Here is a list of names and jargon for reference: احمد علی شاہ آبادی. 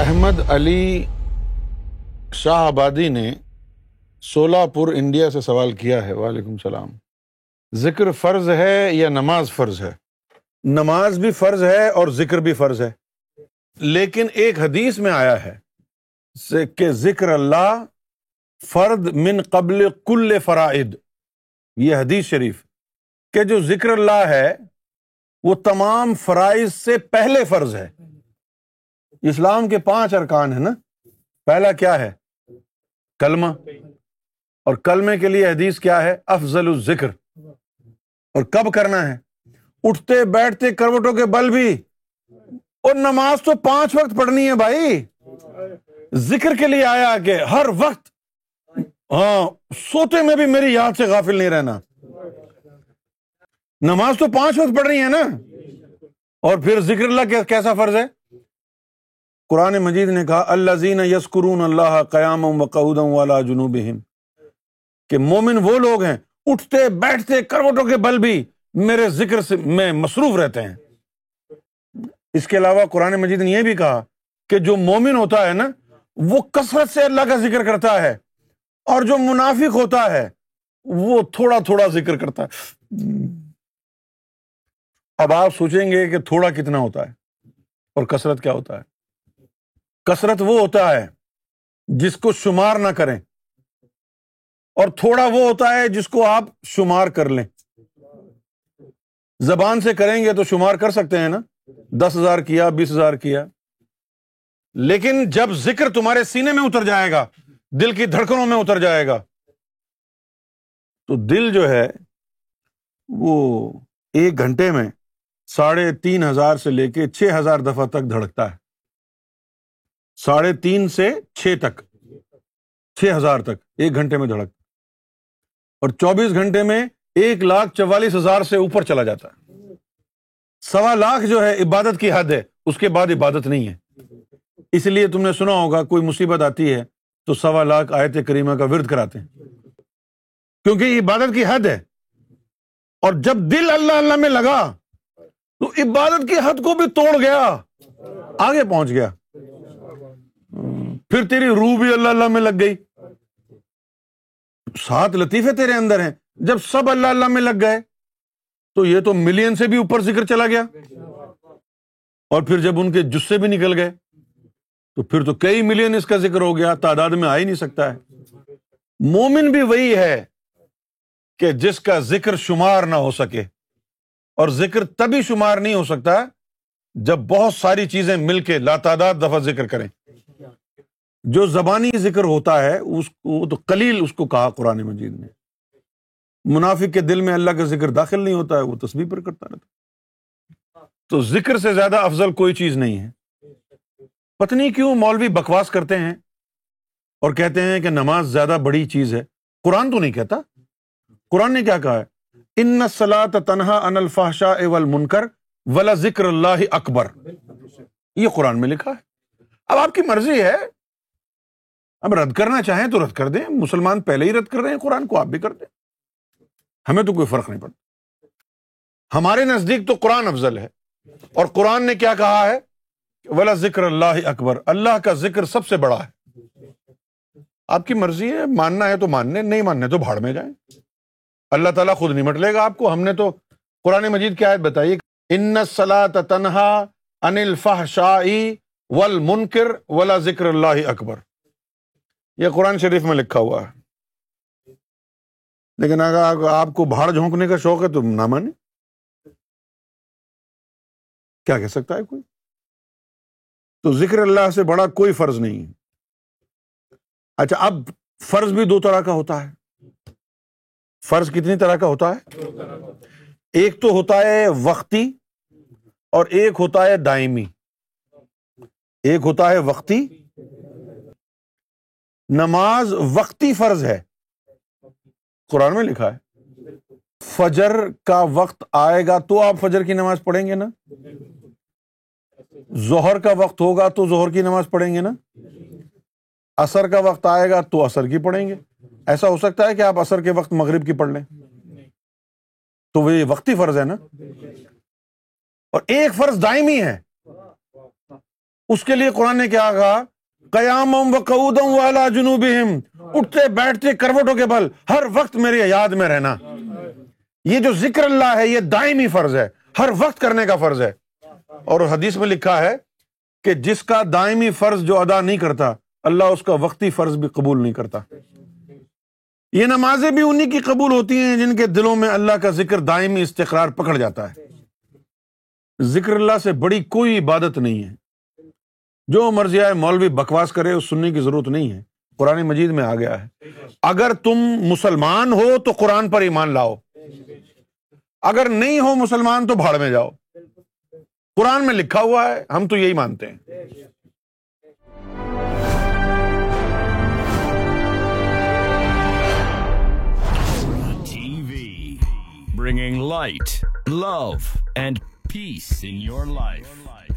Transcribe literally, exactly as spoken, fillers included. احمد علی شاہ آبادی نے سولاپور انڈیا سے سوال کیا ہے، وعلیکم السلام، ذکر فرض ہے یا نماز فرض ہے؟ نماز بھی فرض ہے اور ذکر بھی فرض ہے، لیکن ایک حدیث میں آیا ہے کہ ذکر اللہ فرد من قبل کل فرائد، یہ حدیث شریف کہ جو ذکر اللہ ہے وہ تمام فرائض سے پہلے فرض ہے۔ اسلام کے پانچ ارکان ہیں نا، پہلا کیا ہے؟ کلمہ، اور کلمے کے لیے حدیث کیا ہے؟ افضل الذکر۔ اور کب کرنا ہے؟ اٹھتے بیٹھتے کروٹوں کے بل بھی، اور نماز تو پانچ وقت پڑھنی ہے بھائی، ذکر کے لیے آیا کہ ہر وقت، ہاں سوتے میں بھی میری یاد سے غافل نہیں رہنا۔ نماز تو پانچ وقت پڑھ رہی ہے نا، اور پھر ذکر اللہ کیسا فرض ہے؟ قرآن مجید نے کہا الذین یذکرون اللہ قیاما وقعودا وعلی جنوبہم، کہ مومن وہ لوگ ہیں اٹھتے بیٹھتے کروٹوں کے بل بھی میرے ذکر سے میں مصروف رہتے ہیں۔ اس کے علاوہ قرآن مجید نے یہ بھی کہا کہ جو مومن ہوتا ہے نا وہ کثرت سے اللہ کا ذکر کرتا ہے، اور جو منافق ہوتا ہے وہ تھوڑا تھوڑا ذکر کرتا ہے۔ اب آپ سوچیں گے کہ تھوڑا کتنا ہوتا ہے اور کثرت کیا ہوتا ہے؟ کثرت وہ ہوتا ہے جس کو شمار نہ کریں، اور تھوڑا وہ ہوتا ہے جس کو آپ شمار کر لیں۔ زبان سے کریں گے تو شمار کر سکتے ہیں نا، دس ہزار کیا، بیس ہزار کیا، لیکن جب ذکر تمہارے سینے میں اتر جائے گا، دل کی دھڑکنوں میں اتر جائے گا، تو دل جو ہے وہ ایک گھنٹے میں ساڑھے تین ہزار سے لے کے چھ ہزار دفعہ تک دھڑکتا ہے، ساڑھے تین سے چھ تک، چھ ہزار تک ایک گھنٹے میں دھڑکتا، اور چوبیس گھنٹے میں ایک لاکھ چوالیس ہزار سے اوپر چلا جاتا ہے۔ سوا لاکھ جو ہے عبادت کی حد ہے، اس کے بعد عبادت نہیں ہے۔ اس لیے تم نے سنا ہوگا کوئی مصیبت آتی ہے تو سوا لاکھ آیت کریمہ کا ورد کراتے ہیں، کیونکہ یہ عبادت کی حد ہے۔ اور جب دل اللہ اللہ میں لگا تو عبادت کی حد کو بھی توڑ گیا، آگے پہنچ گیا، پھر تیری روح بھی اللہ اللہ میں لگ گئی۔ سات لطیفے تیرے اندر ہیں، جب سب اللہ اللہ میں لگ گئے تو یہ تو ملین سے بھی اوپر ذکر چلا گیا، اور پھر جب ان کے جسے بھی نکل گئے تو پھر تو کئی ملین اس کا ذکر ہو گیا، تعداد میں آ ہی نہیں سکتا ہے۔ مومن بھی وہی ہے کہ جس کا ذکر شمار نہ ہو سکے، اور ذکر تبھی شمار نہیں ہو سکتا جب بہت ساری چیزیں مل کے لاتعداد دفعہ ذکر کریں۔ جو زبانی ذکر ہوتا ہے اس کو تو قلیل اس کو کہا قرآن مجید نے۔ منافق کے دل میں اللہ کا ذکر داخل نہیں ہوتا ہے، وہ تسبیح پر کرتا رہتا۔ تو ذکر سے زیادہ افضل کوئی چیز نہیں ہے۔ پتہ نہیں کیوں مولوی بکواس کرتے ہیں اور کہتے ہیں کہ نماز زیادہ بڑی چیز ہے، قرآن تو نہیں کہتا۔ قرآن نے کیا کہا ہے؟ ان الصلاۃ تنہا عن الفحشاء والمنکر ولا ذکر اللہ اکبر، یہ قرآن میں لکھا ہے۔ اب آپ کی مرضی ہے، اب رد کرنا چاہیں تو رد کر دیں، مسلمان پہلے ہی رد کر رہے ہیں قرآن کو، آپ بھی کر دیں، ہمیں تو کوئی فرق نہیں پڑتا۔ ہمارے نزدیک تو قرآن افضل ہے، اور قرآن نے کیا کہا ہے؟ ولا ذکر اللہ اکبر، اللہ کا ذکر سب سے بڑا ہے۔ آپ کی مرضی ہے، ماننا ہے تو ماننے، نہیں ماننے تو بھاڑ میں جائیں، اللہ تعالیٰ خود نمٹ لے گا آپ کو۔ ہم نے تو قرآن مجید کی آیت بتائیے، ان الصلاۃ تنہا عن الفحشاء والمنکر ولا ذکر اللہ اکبر، یہ قرآن شریف میں لکھا ہوا ہے۔ لیکن اگر آپ کو بھاڑ جھونکنے کا شوق ہے تو نہ مانے، کیا کہہ سکتا ہے کوئی؟ تو ذکر اللہ سے بڑا کوئی فرض نہیں ہے۔ اچھا، اب فرض بھی دو طرح کا ہوتا ہے۔ فرض کتنی طرح کا ہوتا ہے؟ ایک تو ہوتا ہے وقتی اور ایک ہوتا ہے دائمی۔ ایک ہوتا ہے وقتی، نماز وقتی فرض ہے، قرآن میں لکھا ہے فجر کا وقت آئے گا تو آپ فجر کی نماز پڑھیں گے نا، ظہر کا وقت ہوگا تو ظہر کی نماز پڑھیں گے نا، عصر کا وقت آئے گا تو عصر کی پڑھیں گے۔ ایسا ہو سکتا ہے کہ آپ عصر کے وقت مغرب کی پڑھ لیں؟ تو وہ وقتی فرض ہے نا۔ اور ایک فرض دائمی ہے، اس کے لیے قرآن نے کیا کہا؟ قیامم وقعودم وعلی جنوبہم، اٹھتے بیٹھتے کروٹوں کے بل ہر وقت میرے یاد میں رہنا۔ یہ جو ذکر اللہ ہے یہ دائمی فرض ہے، ہر وقت کرنے کا فرض ہے۔ اور حدیث میں لکھا ہے کہ جس کا دائمی فرض جو ادا نہیں کرتا اللہ اس کا وقتی فرض بھی قبول نہیں کرتا۔ یہ نمازیں بھی انہی کی قبول ہوتی ہیں جن کے دلوں میں اللہ کا ذکر دائمی استقرار پکڑ جاتا ہے۔ ذکر اللہ سے بڑی کوئی عبادت نہیں ہے۔ جو مرضی آئے مولوی بکواس کرے اس سننے کی ضرورت نہیں ہے، قرآن مجید میں آ گیا ہے۔ اگر تم مسلمان ہو تو قرآن پر ایمان لاؤ، اگر نہیں ہو مسلمان تو بھاڑ میں جاؤ۔ قرآن میں لکھا ہوا ہے، ہم تو یہی مانتے ہیں۔ Bringing light, love and peace in your life.